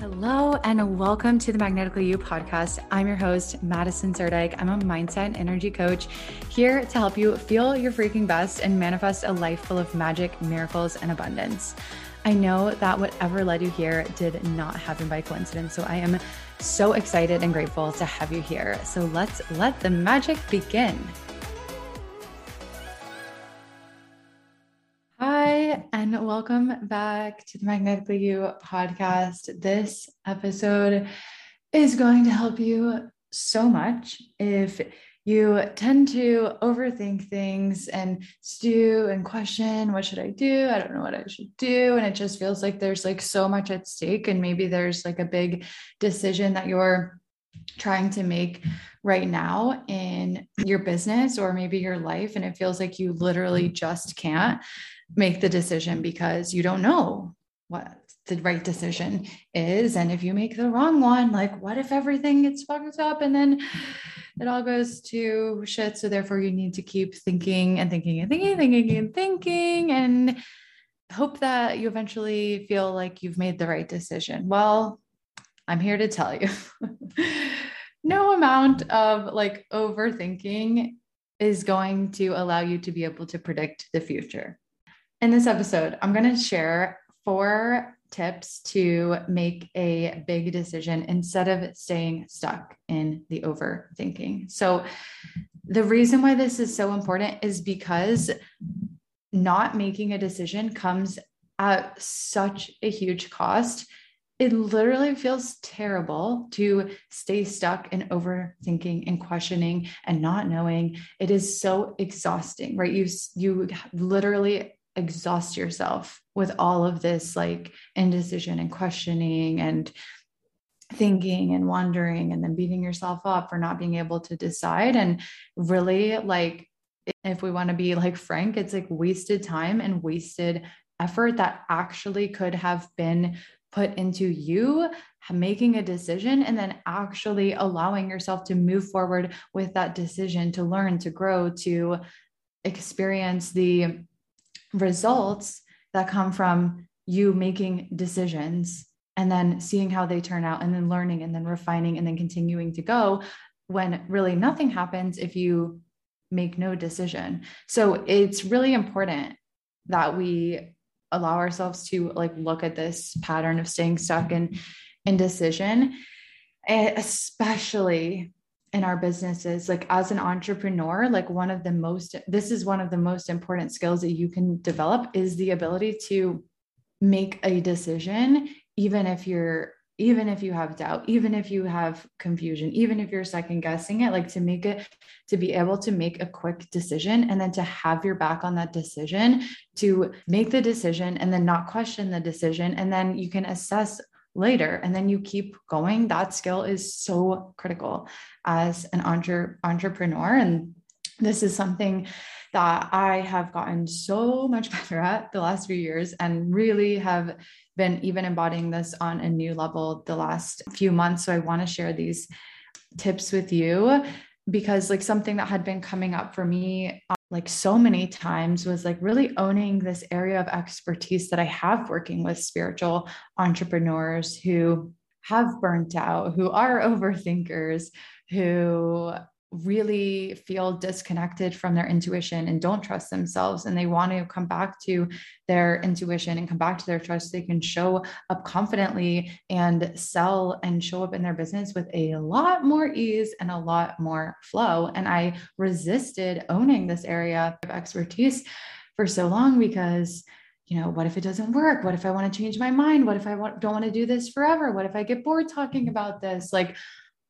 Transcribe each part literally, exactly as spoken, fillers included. Hello, and welcome to the Magnetically You podcast. I'm your host, Madison Zerdike. I'm a mindset and energy coach here to help you feel your freaking best and manifest a life full of magic, miracles, and abundance. I know that whatever led you here did not happen by coincidence, so I am so excited and grateful to have you here. So let's let the magic begin. Hi, and welcome back to the Magnetically You podcast. This episode is going to help you so much if you tend to overthink things and stew and question, what should I do? I don't know what I should do. And it just feels like there's like so much at stake. And maybe there's like a big decision that you're trying to make right now in your business or maybe your life. And it feels like you literally just can't make the decision because you don't know what the right decision is. And if you make the wrong one, like what if everything gets fucked up and then it all goes to shit. So therefore you need to keep thinking and thinking and thinking, thinking and thinking, and hope that you eventually feel like you've made the right decision. Well, I'm here to tell you, no amount of like overthinking is going to allow you to be able to predict the future. In this episode, I'm going to share four tips to make a big decision instead of staying stuck in the overthinking. So the reason why this is so important is because not making a decision comes at such a huge cost. It literally feels terrible to stay stuck in overthinking and questioning and not knowing. It is so exhausting, right? You, you literally exhaust yourself with all of this like indecision and questioning and thinking and wondering, and then beating yourself up for not being able to decide. And really, like, if we want to be like frank, it's like wasted time and wasted effort that actually could have been put into you making a decision and then actually allowing yourself to move forward with that decision, to learn, to grow, to experience the results that come from you making decisions and then seeing how they turn out and then learning and then refining and then continuing to go, when really nothing happens if you make no decision. So it's really important that we allow ourselves to like look at this pattern of staying stuck in indecision, especially in our businesses. Like as an entrepreneur, like one of the most, this is one of the most important skills that you can develop is the ability to make a decision, even if you're, even if you have doubt, even if you have confusion, even if you're second guessing it, like to make it, to be able to make a quick decision and then to have your back on that decision, to make the decision and then not question the decision. And then you can assess later, and then you keep going. That skill is so critical as an entre- entrepreneur. And this is something that I have gotten so much better at the last few years and really have been even embodying this on a new level the last few months. So I want to share these tips with you because like something that had been coming up for me like so many times was like really owning this area of expertise that I have working with spiritual entrepreneurs who have burnt out, who are overthinkers, who really feel disconnected from their intuition and don't trust themselves. And they want to come back to their intuition and come back to their trust. So they can show up confidently and sell and show up in their business with a lot more ease and a lot more flow. And I resisted owning this area of expertise for so long because, you know, what if it doesn't work? What if I want to change my mind? What if I want, don't want to do this forever? What if I get bored talking about this? Like,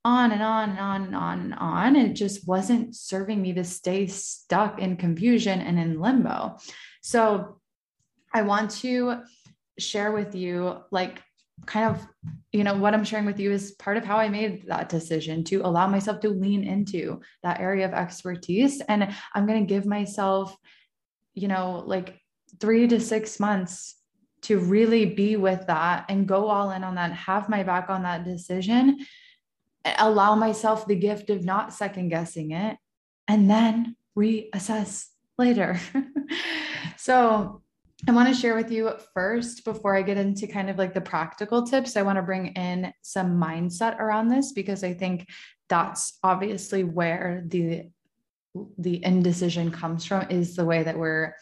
on and on and on and on and on. It just wasn't serving me to stay stuck in confusion and in limbo. So I want to share with you, like, kind of, you know, what I'm sharing with you is part of how I made that decision to allow myself to lean into that area of expertise. And I'm going to give myself, you know, like three to six months to really be with that and go all in on that, have my back on that decision, allow myself the gift of not second guessing it, and then reassess later. So I want to share with you first, before I get into kind of like the practical tips, I want to bring in some mindset around this, because I think that's obviously where the, the indecision comes from, is the way that we're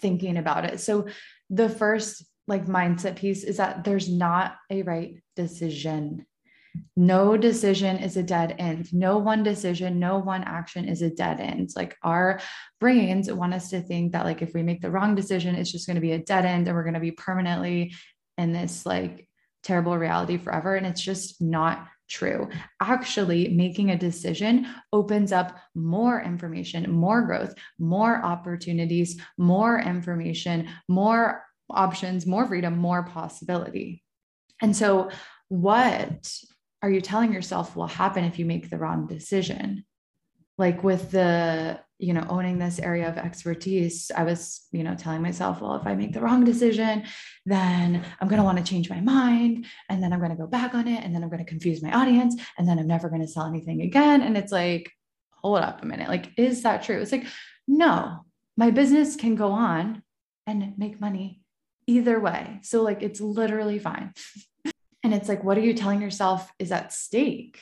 thinking about it. So the first like mindset piece is that there's not a right decision. No decision is a dead end. No one decision, no one action is a dead end. Like our brains want us to think that like, if we make the wrong decision, it's just going to be a dead end and we're going to be permanently in this like terrible reality forever. And it's just not true. Actually, making a decision opens up more information, more growth, more opportunities, more information, more options, more freedom, more possibility. And so what are you telling yourself will happen if you make the wrong decision? Like with the, you know, owning this area of expertise, I was, you know, telling myself, well, if I make the wrong decision, then I'm going to want to change my mind. And then I'm going to go back on it. And then I'm going to confuse my audience. And then I'm never going to sell anything again. And it's like, hold up a minute. Like, is that true? It's like, no, my business can go on and make money either way. So like, it's literally fine. And it's like, what are you telling yourself is at stake?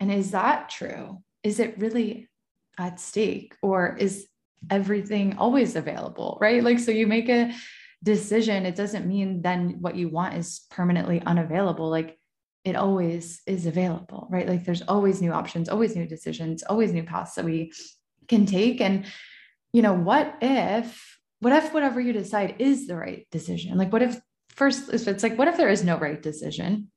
And is that true? Is it really at stake, or is everything always available? Right? Like, so you make a decision. It doesn't mean then what you want is permanently unavailable. Like it always is available, right? Like there's always new options, always new decisions, always new paths that we can take. And, you know, what if, what if whatever you decide is the right decision? Like what if, first, it's like, what if there is no right decision?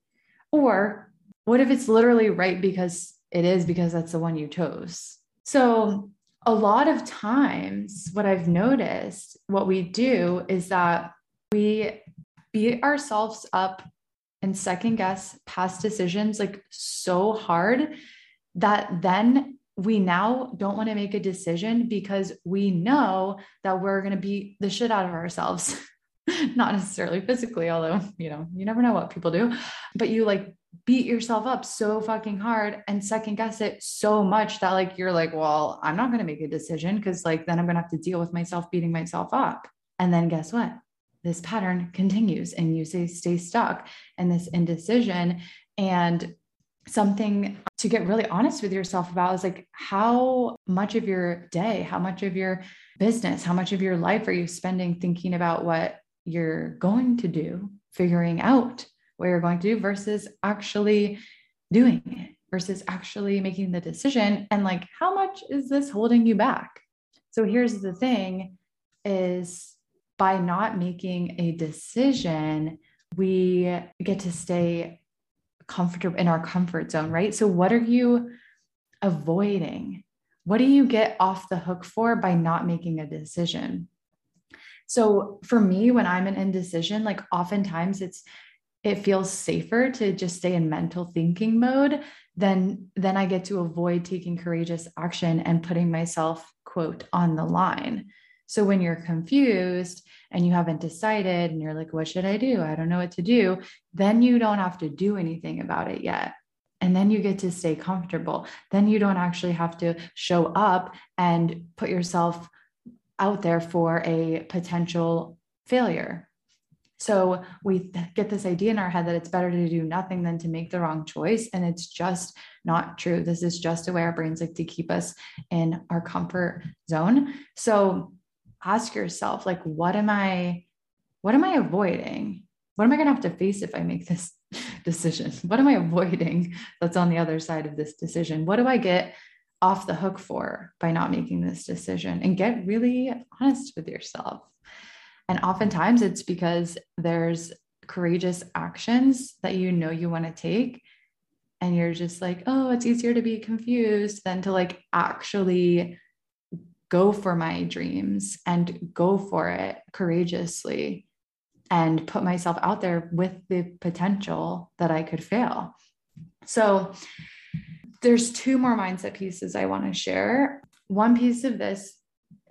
Or what if it's literally right because it is, because that's the one you chose? So a lot of times what I've noticed, what we do is that we beat ourselves up and second guess past decisions like so hard that then we now don't want to make a decision because we know that we're going to beat the shit out of ourselves. Not necessarily physically, although, you know, you never know what people do, but you like beat yourself up so fucking hard and second guess it so much that like, you're like, well, I'm not going to make a decision, 'cause like, then I'm going to have to deal with myself beating myself up. And then guess what? This pattern continues and you say, stay stuck in this indecision. And something to get really honest with yourself about is like, how much of your day, how much of your business, how much of your life are you spending thinking about what you're going to do, figuring out what you're going to do versus actually doing it, versus actually making the decision. And like, how much is this holding you back? So here's the thing, is by not making a decision, we get to stay comfortable in our comfort zone, right? So what are you avoiding? What do you get off the hook for by not making a decision? So for me, when I'm in indecision, like oftentimes it's, it feels safer to just stay in mental thinking mode. Then, then I get to avoid taking courageous action and putting myself, quote, on the line. So when you're confused and you haven't decided and you're like, what should I do? I don't know what to do. Then you don't have to do anything about it yet. And then you get to stay comfortable. Then you don't actually have to show up and put yourself out there for a potential failure. So we get this idea in our head that it's better to do nothing than to make the wrong choice. And it's just not true. This is just a way our brains like to keep us in our comfort zone. So ask yourself, like, what am I, what am I avoiding? What am I going to have to face if I make this decision? What am I avoiding that's on the other side of this decision? What do I get off the hook for by not making this decision? And get really honest with yourself. And oftentimes it's because there's courageous actions that you know you want to take. And you're just like, oh, it's easier to be confused than to like actually go for my dreams and go for it courageously and put myself out there with the potential that I could fail. So there's two more mindset pieces I want to share. One piece of this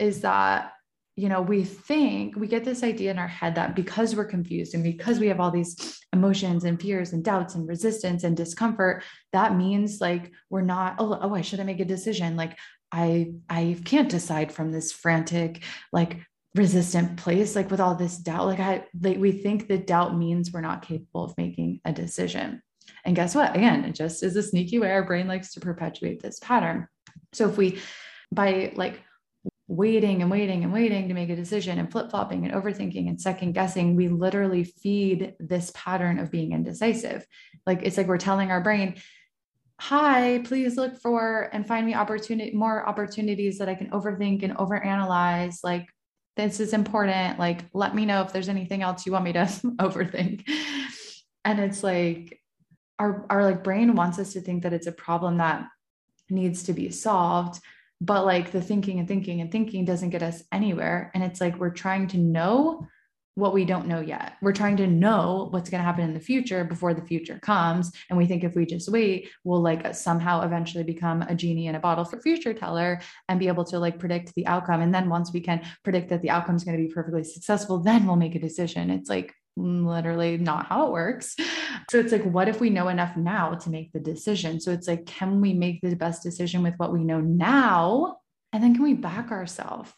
is that, you know, we think we get this idea in our head that because we're confused and because we have all these emotions and fears and doubts and resistance and discomfort, that means like, we're not, oh, oh I shouldn't make a decision. Like I, I can't decide from this frantic, like resistant place, like with all this doubt, like I, like we think that doubt means we're not capable of making a decision. And guess what? Again, it just is a sneaky way our brain likes to perpetuate this pattern. So if we, by like waiting and waiting and waiting to make a decision and flip-flopping and overthinking and second guessing, we literally feed this pattern of being indecisive. Like, it's like, we're telling our brain, hi, please look for, and find me opportunity, more opportunities that I can overthink and overanalyze. Like, this is important. Like, let me know if there's anything else you want me to overthink. And it's like, our, our like brain wants us to think that it's a problem that needs to be solved, but like the thinking and thinking and thinking doesn't get us anywhere. And it's like, we're trying to know what we don't know yet. We're trying to know what's going to happen in the future before the future comes. And we think if we just wait, we'll like somehow eventually become a genie in a bottle for future teller and be able to like predict the outcome. And then once we can predict that the outcome is going to be perfectly successful, then we'll make a decision. It's like literally not how it works. So it's like, what if we know enough now to make the decision? So it's like, can we make the best decision with what we know now? And then can we back ourselves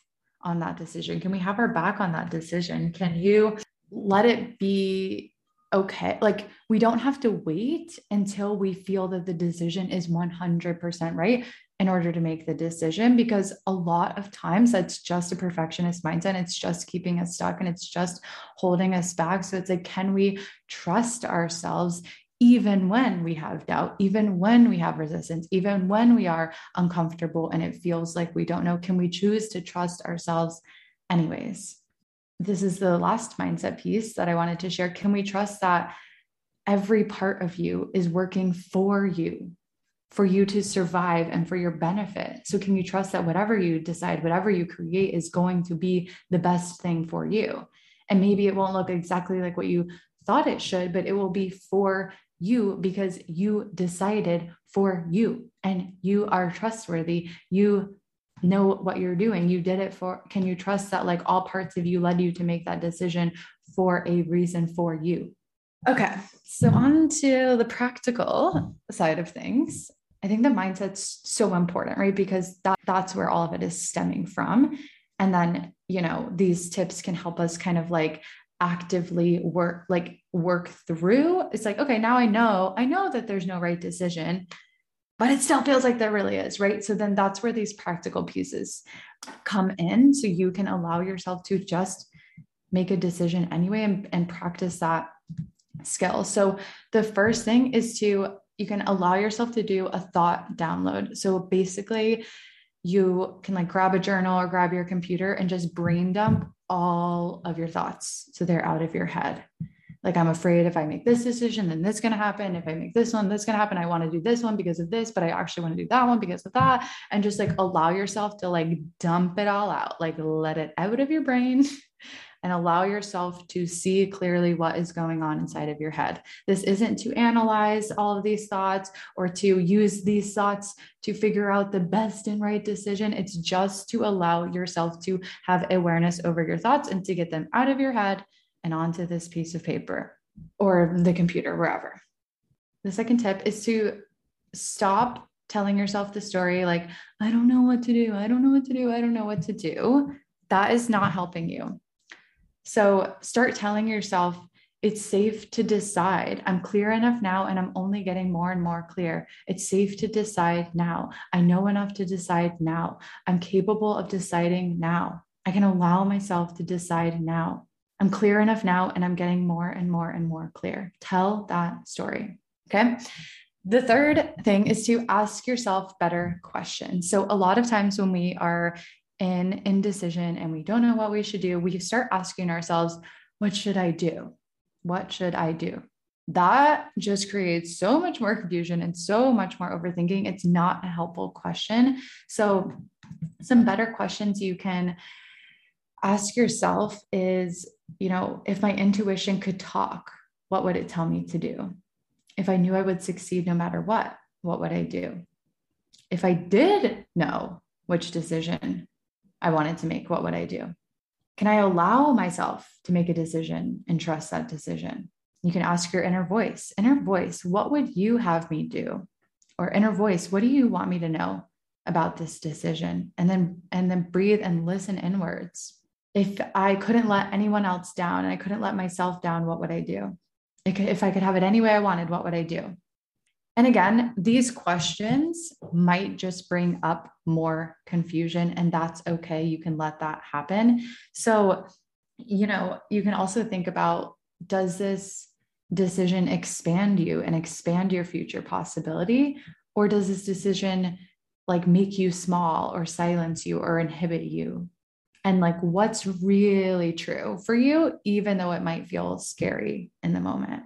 on that decision? Can we have our back on that decision? Can you let it be okay? Like, we don't have to wait until we feel that the decision is one hundred percent right in order to make the decision, because a lot of times that's just a perfectionist mindset. It's just keeping us stuck and it's just holding us back. So it's like, can we trust ourselves even when we have doubt, even when we have resistance, even when we are uncomfortable and it feels like we don't know? Can we choose to trust ourselves anyways? This is the last mindset piece that I wanted to share. Can we trust that every part of you is working for you, for you to survive and for your benefit? So can you trust that whatever you decide, whatever you create is going to be the best thing for you? And maybe it won't look exactly like what you thought it should, but it will be for you because you decided for you and you are trustworthy. You know what you're doing. You did it for, can you trust that like all parts of you led you to make that decision for a reason for you? Okay. So on to the practical side of things. I think the mindset's so important, right? Because that, that's where all of it is stemming from. And then, you know, these tips can help us kind of like actively work, like work through. It's like, okay, now I know, I know that there's no right decision, but it still feels like there really is, right? So then that's where these practical pieces come in. So you can allow yourself to just make a decision anyway and, and practice that skill. So the first thing is to, you can allow yourself to do a thought download. So basically you can like grab a journal or grab your computer and just brain dump all of your thoughts. So they're out of your head. Like, I'm afraid if I make this decision, then this is going to happen. If I make this one, this is going to happen. I want to do this one because of this, but I actually want to do that one because of that. And just like allow yourself to like dump it all out, like let it out of your brain and allow yourself to see clearly what is going on inside of your head. This isn't to analyze all of these thoughts or to use these thoughts to figure out the best and right decision. It's just to allow yourself to have awareness over your thoughts and to get them out of your head and onto this piece of paper or the computer, wherever. The second tip is to stop telling yourself the story, like, I don't know what to do. I don't know what to do. I don't know what to do. That is not helping you. So start telling yourself, it's safe to decide. I'm clear enough now, and I'm only getting more and more clear. It's safe to decide now. I know enough to decide now. I'm capable of deciding now. I can allow myself to decide now. I'm clear enough now, and I'm getting more and more and more clear. Tell that story. Okay. The third thing is to ask yourself better questions. So a lot of times when we are in indecision and we don't know what we should do, we start asking ourselves, what should I do? What should I do? That just creates so much more confusion and so much more overthinking. It's not a helpful question. So some better questions you can ask yourself is, you know, if my intuition could talk, what would it tell me to do? If I knew I would succeed no matter what, what would I do? If I did know which decision I wanted to make, what would I do? Can I allow myself to make a decision and trust that decision? You can ask your inner voice, inner voice, what would you have me do? Or inner voice, what do you want me to know about this decision? And then, and then breathe and listen inwards. if I couldn't let anyone else down and I couldn't let myself down, what would I do? If I could have it any way I wanted, what would I do? And again, these questions might just bring up more confusion, and that's okay. You can let that happen. So, you know, you can also think about, does this decision expand you and expand your future possibility? Or does this decision like make you small or silence you or inhibit you? And like, what's really true for you, even though it might feel scary in the moment.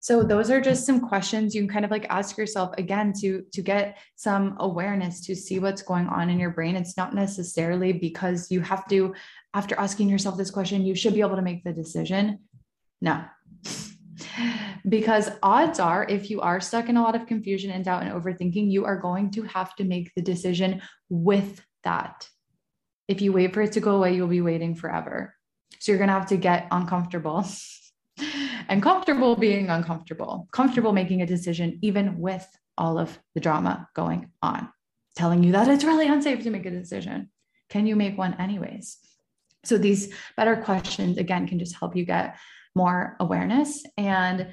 So those are just some questions you can kind of like ask yourself again to, to get some awareness, to see what's going on in your brain. It's not necessarily because you have to, after asking yourself this question, you should be able to make the decision. No, because odds are, if you are stuck in a lot of confusion and doubt and overthinking, you are going to have to make the decision with that. If you wait for it to go away, you'll be waiting forever. So you're going to have to get uncomfortable and comfortable being uncomfortable, comfortable making a decision, even with all of the drama going on, telling you that it's really unsafe to make a decision. Can you make one anyways? So these better questions, again, can just help you get more awareness. And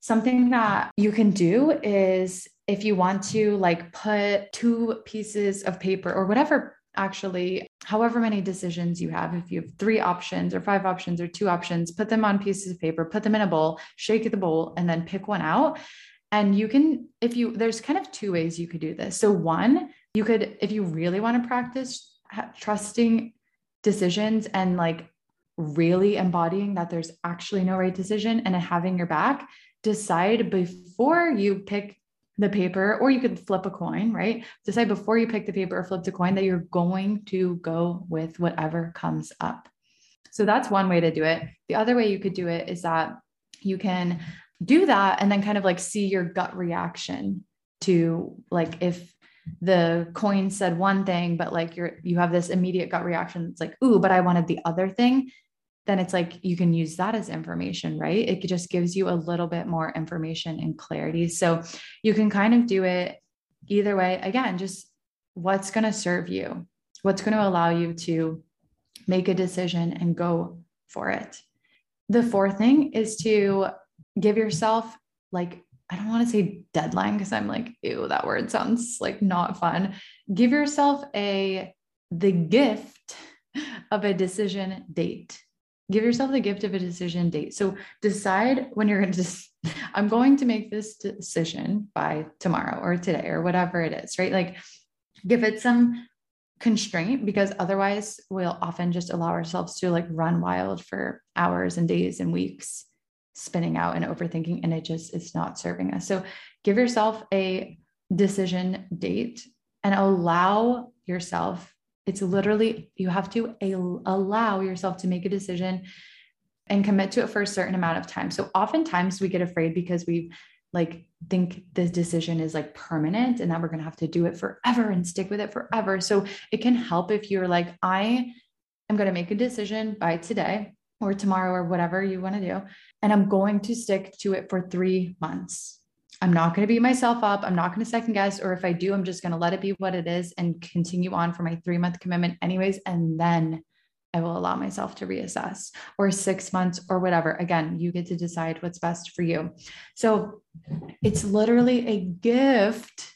something that you can do is, if you want to like put two pieces of paper or whatever, actually, however many decisions you have, if you have three options or five options or two options, put them on pieces of paper, put them in a bowl, shake the bowl, and then pick one out. And you can, if you, there's kind of two ways you could do this. So one, you could, if you really want to practice trusting decisions and like really embodying that there's actually no right decision and having your back, decide before you pick the paper, or you could flip a coin, right? Decide before you pick the paper or flip the coin that you're going to go with whatever comes up. So that's one way to do it. The other way you could do it is that you can do that and then kind of like see your gut reaction to like, if the coin said one thing, but like you're, you have this immediate gut reaction. It's like, ooh, but I wanted the other thing. Then it's like, you can use that as information, right? It just gives you a little bit more information and clarity. So you can kind of do it either way. Again, just what's going to serve you, what's going to allow you to make a decision and go for it. The fourth thing is to give yourself like, I don't want to say deadline because I'm like, ew, that word sounds like not fun. Give yourself a, the gift of a decision date. Give yourself the gift of a decision date. So decide when you're going to, just, I'm going to make this decision by tomorrow or today or whatever it is, right? Like give it some constraint, because otherwise we'll often just allow ourselves to like run wild for hours and days and weeks, spinning out and overthinking. And it just, it's not serving us. So give yourself a decision date and allow yourself, it's literally, you have to allow yourself to make a decision and commit to it for a certain amount of time. So oftentimes we get afraid because we like think the decision is like permanent and that we're going to have to do it forever and stick with it forever. So it can help if you're like, I am going to make a decision by today or tomorrow or whatever you want to do, and I'm going to stick to it for three months. I'm not going to beat myself up. I'm not going to second guess. Or if I do, I'm just going to let it be what it is and continue on for my three month commitment anyways. And then I will allow myself to reassess, or six months or whatever. Again, you get to decide what's best for you. So it's literally a gift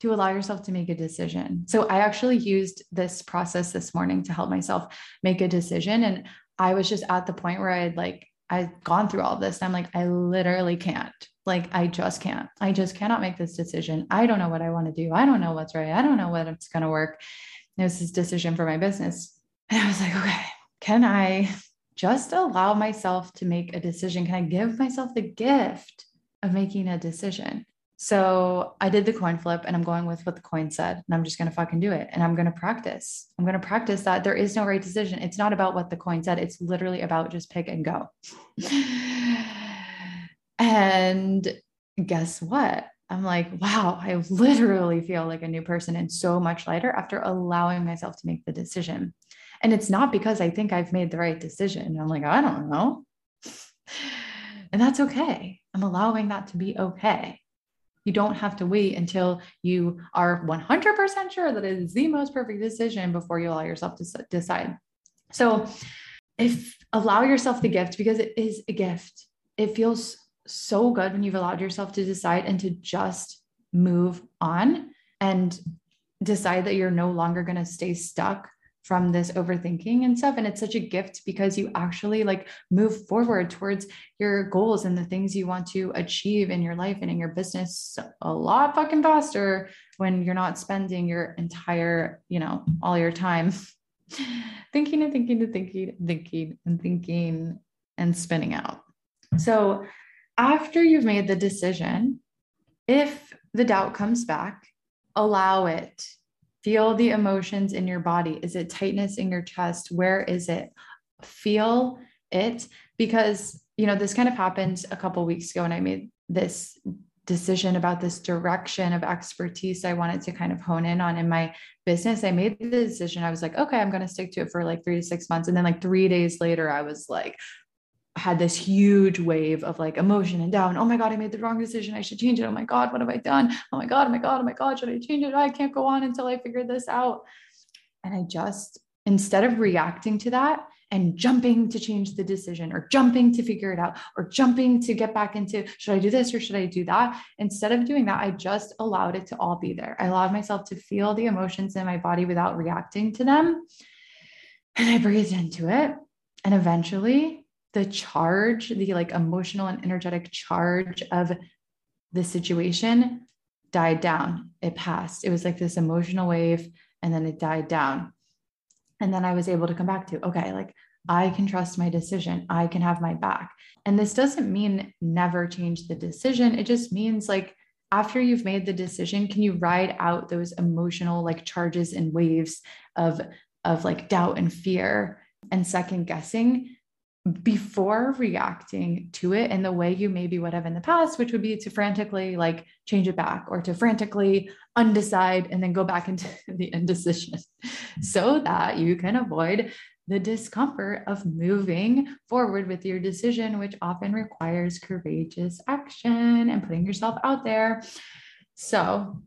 to allow yourself to make a decision. So I actually used this process this morning to help myself make a decision. And I was just at the point where I had like, I've gone through all of this. And I'm like, I literally can't. Like, I just can't, I just cannot make this decision. I don't know what I want to do. I don't know what's right. I don't know what it's going to work. And it was this decision for my business. And I was like, okay, can I just allow myself to make a decision? Can I give myself the gift of making a decision? So I did the coin flip and I'm going with what the coin said, and I'm just going to fucking do it. And I'm going to practice. I'm going to practice that there is no right decision. It's not about what the coin said. It's literally about just pick and go. And guess what? I'm like, wow, I literally feel like a new person and so much lighter after allowing myself to make the decision. And it's not because I think I've made the right decision. I'm like, I don't know. And that's okay. I'm allowing that to be okay. You don't have to wait until you are one hundred percent sure that it is the most perfect decision before you allow yourself to decide. So if allow yourself the gift, because it is a gift. It feels so good when you've allowed yourself to decide and to just move on and decide that you're no longer going to stay stuck from this overthinking and stuff. And it's such a gift because you actually like move forward towards your goals and the things you want to achieve in your life and in your business a lot fucking faster when you're not spending your entire, you know, all your time thinking and thinking and thinking, and thinking and thinking and spinning out. So after you've made the decision, if the doubt comes back, allow it. Feel the emotions in your body. Is it tightness in your chest? Where is it? Feel it, because, you know, this kind of happened a couple of weeks ago and I made this decision about this direction of expertise I wanted to kind of hone in on in my business. I made the decision. I was like, okay, I'm going to stick to it for like three to six months. And then like three days later, I was like, had this huge wave of like emotion and doubt. Oh my God, I made the wrong decision. I should change it. Oh my God, what have I done? Oh my God, oh my God, oh my God, should I change it? I can't go on until I figure this out. And I just, instead of reacting to that and jumping to change the decision or jumping to figure it out or jumping to get back into, should I do this or should I do that? Instead of doing that, I just allowed it to all be there. I allowed myself to feel the emotions in my body without reacting to them. And I breathed into it. And eventually, the charge, the like emotional and energetic charge of the situation died down. It passed. It was like this emotional wave and then it died down. And then I was able to come back to, okay, like I can trust my decision. I can have my back. And this doesn't mean never change the decision. It just means like, after you've made the decision, can you ride out those emotional like charges and waves of, of like doubt and fear and second guessing before reacting to it in the way you maybe would have in the past, which would be to frantically like change it back or to frantically undecide and then go back into the indecision so that you can avoid the discomfort of moving forward with your decision, which often requires courageous action and putting yourself out there. So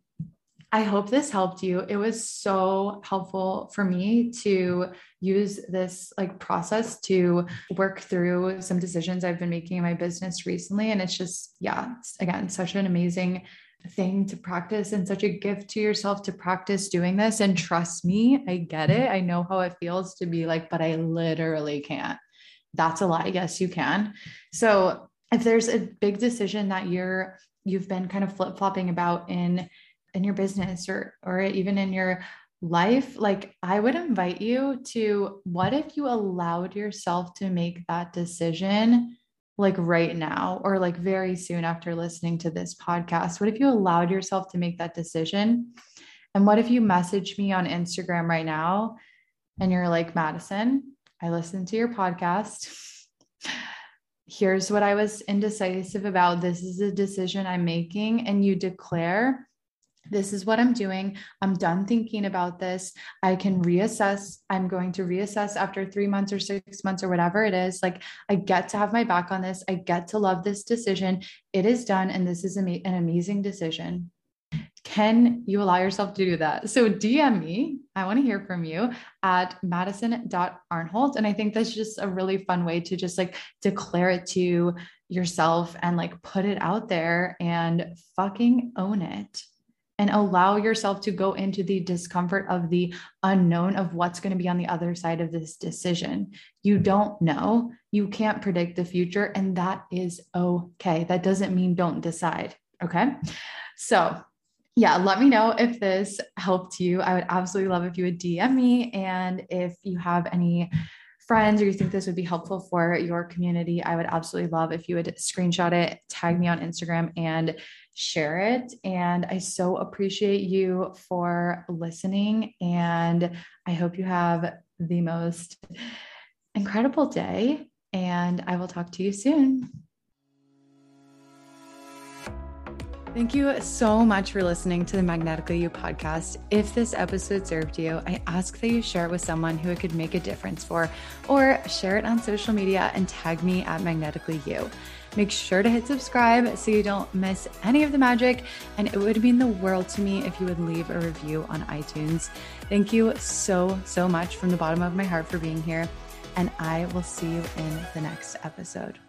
I hope this helped you. It was so helpful for me to use this like process to work through some decisions I've been making in my business recently. And it's just, yeah, it's, again, such an amazing thing to practice and such a gift to yourself to practice doing this. And trust me, I get it. I know how it feels to be like, but I literally can't. That's a lie. Yes, you can. So if there's a big decision that you're, you've been kind of flip-flopping about in in your business or, or even in your life, like I would invite you to, what if you allowed yourself to make that decision like right now, or like very soon after listening to this podcast? What if you allowed yourself to make that decision? And what if you message me on Instagram right now and you're like, Madison, I listened to your podcast. Here's what I was indecisive about. This is the decision I'm making. And you declare, this is what I'm doing. I'm done thinking about this. I can reassess. I'm going to reassess after three months or six months or whatever it is. Like I get to have my back on this. I get to love this decision. It is done. And this is an amazing decision. Can you allow yourself to do that? So D M me. I want to hear from you at madison dot arnholt. And I think that's just a really fun way to just like declare it to yourself and like put it out there and fucking own it. And allow yourself to go into the discomfort of the unknown of what's going to be on the other side of this decision. You don't know. You can't predict the future. And that is okay. That doesn't mean don't decide. Okay. So yeah, let me know if this helped you. I would absolutely love if you would D M me. And if you have any friends or you think this would be helpful for your community, I would absolutely love if you would screenshot it, tag me on Instagram and share it. And I so appreciate you for listening. And I hope you have the most incredible day. And I will talk to you soon. Thank you so much for listening to the Magnetically You podcast. If this episode served you, I ask that you share it with someone who it could make a difference for, or share it on social media and tag me at Magnetically You. Make sure to hit subscribe so you don't miss any of the magic. And it would mean the world to me if you would leave a review on iTunes. Thank you so, so much from the bottom of my heart for being here. And I will see you in the next episode.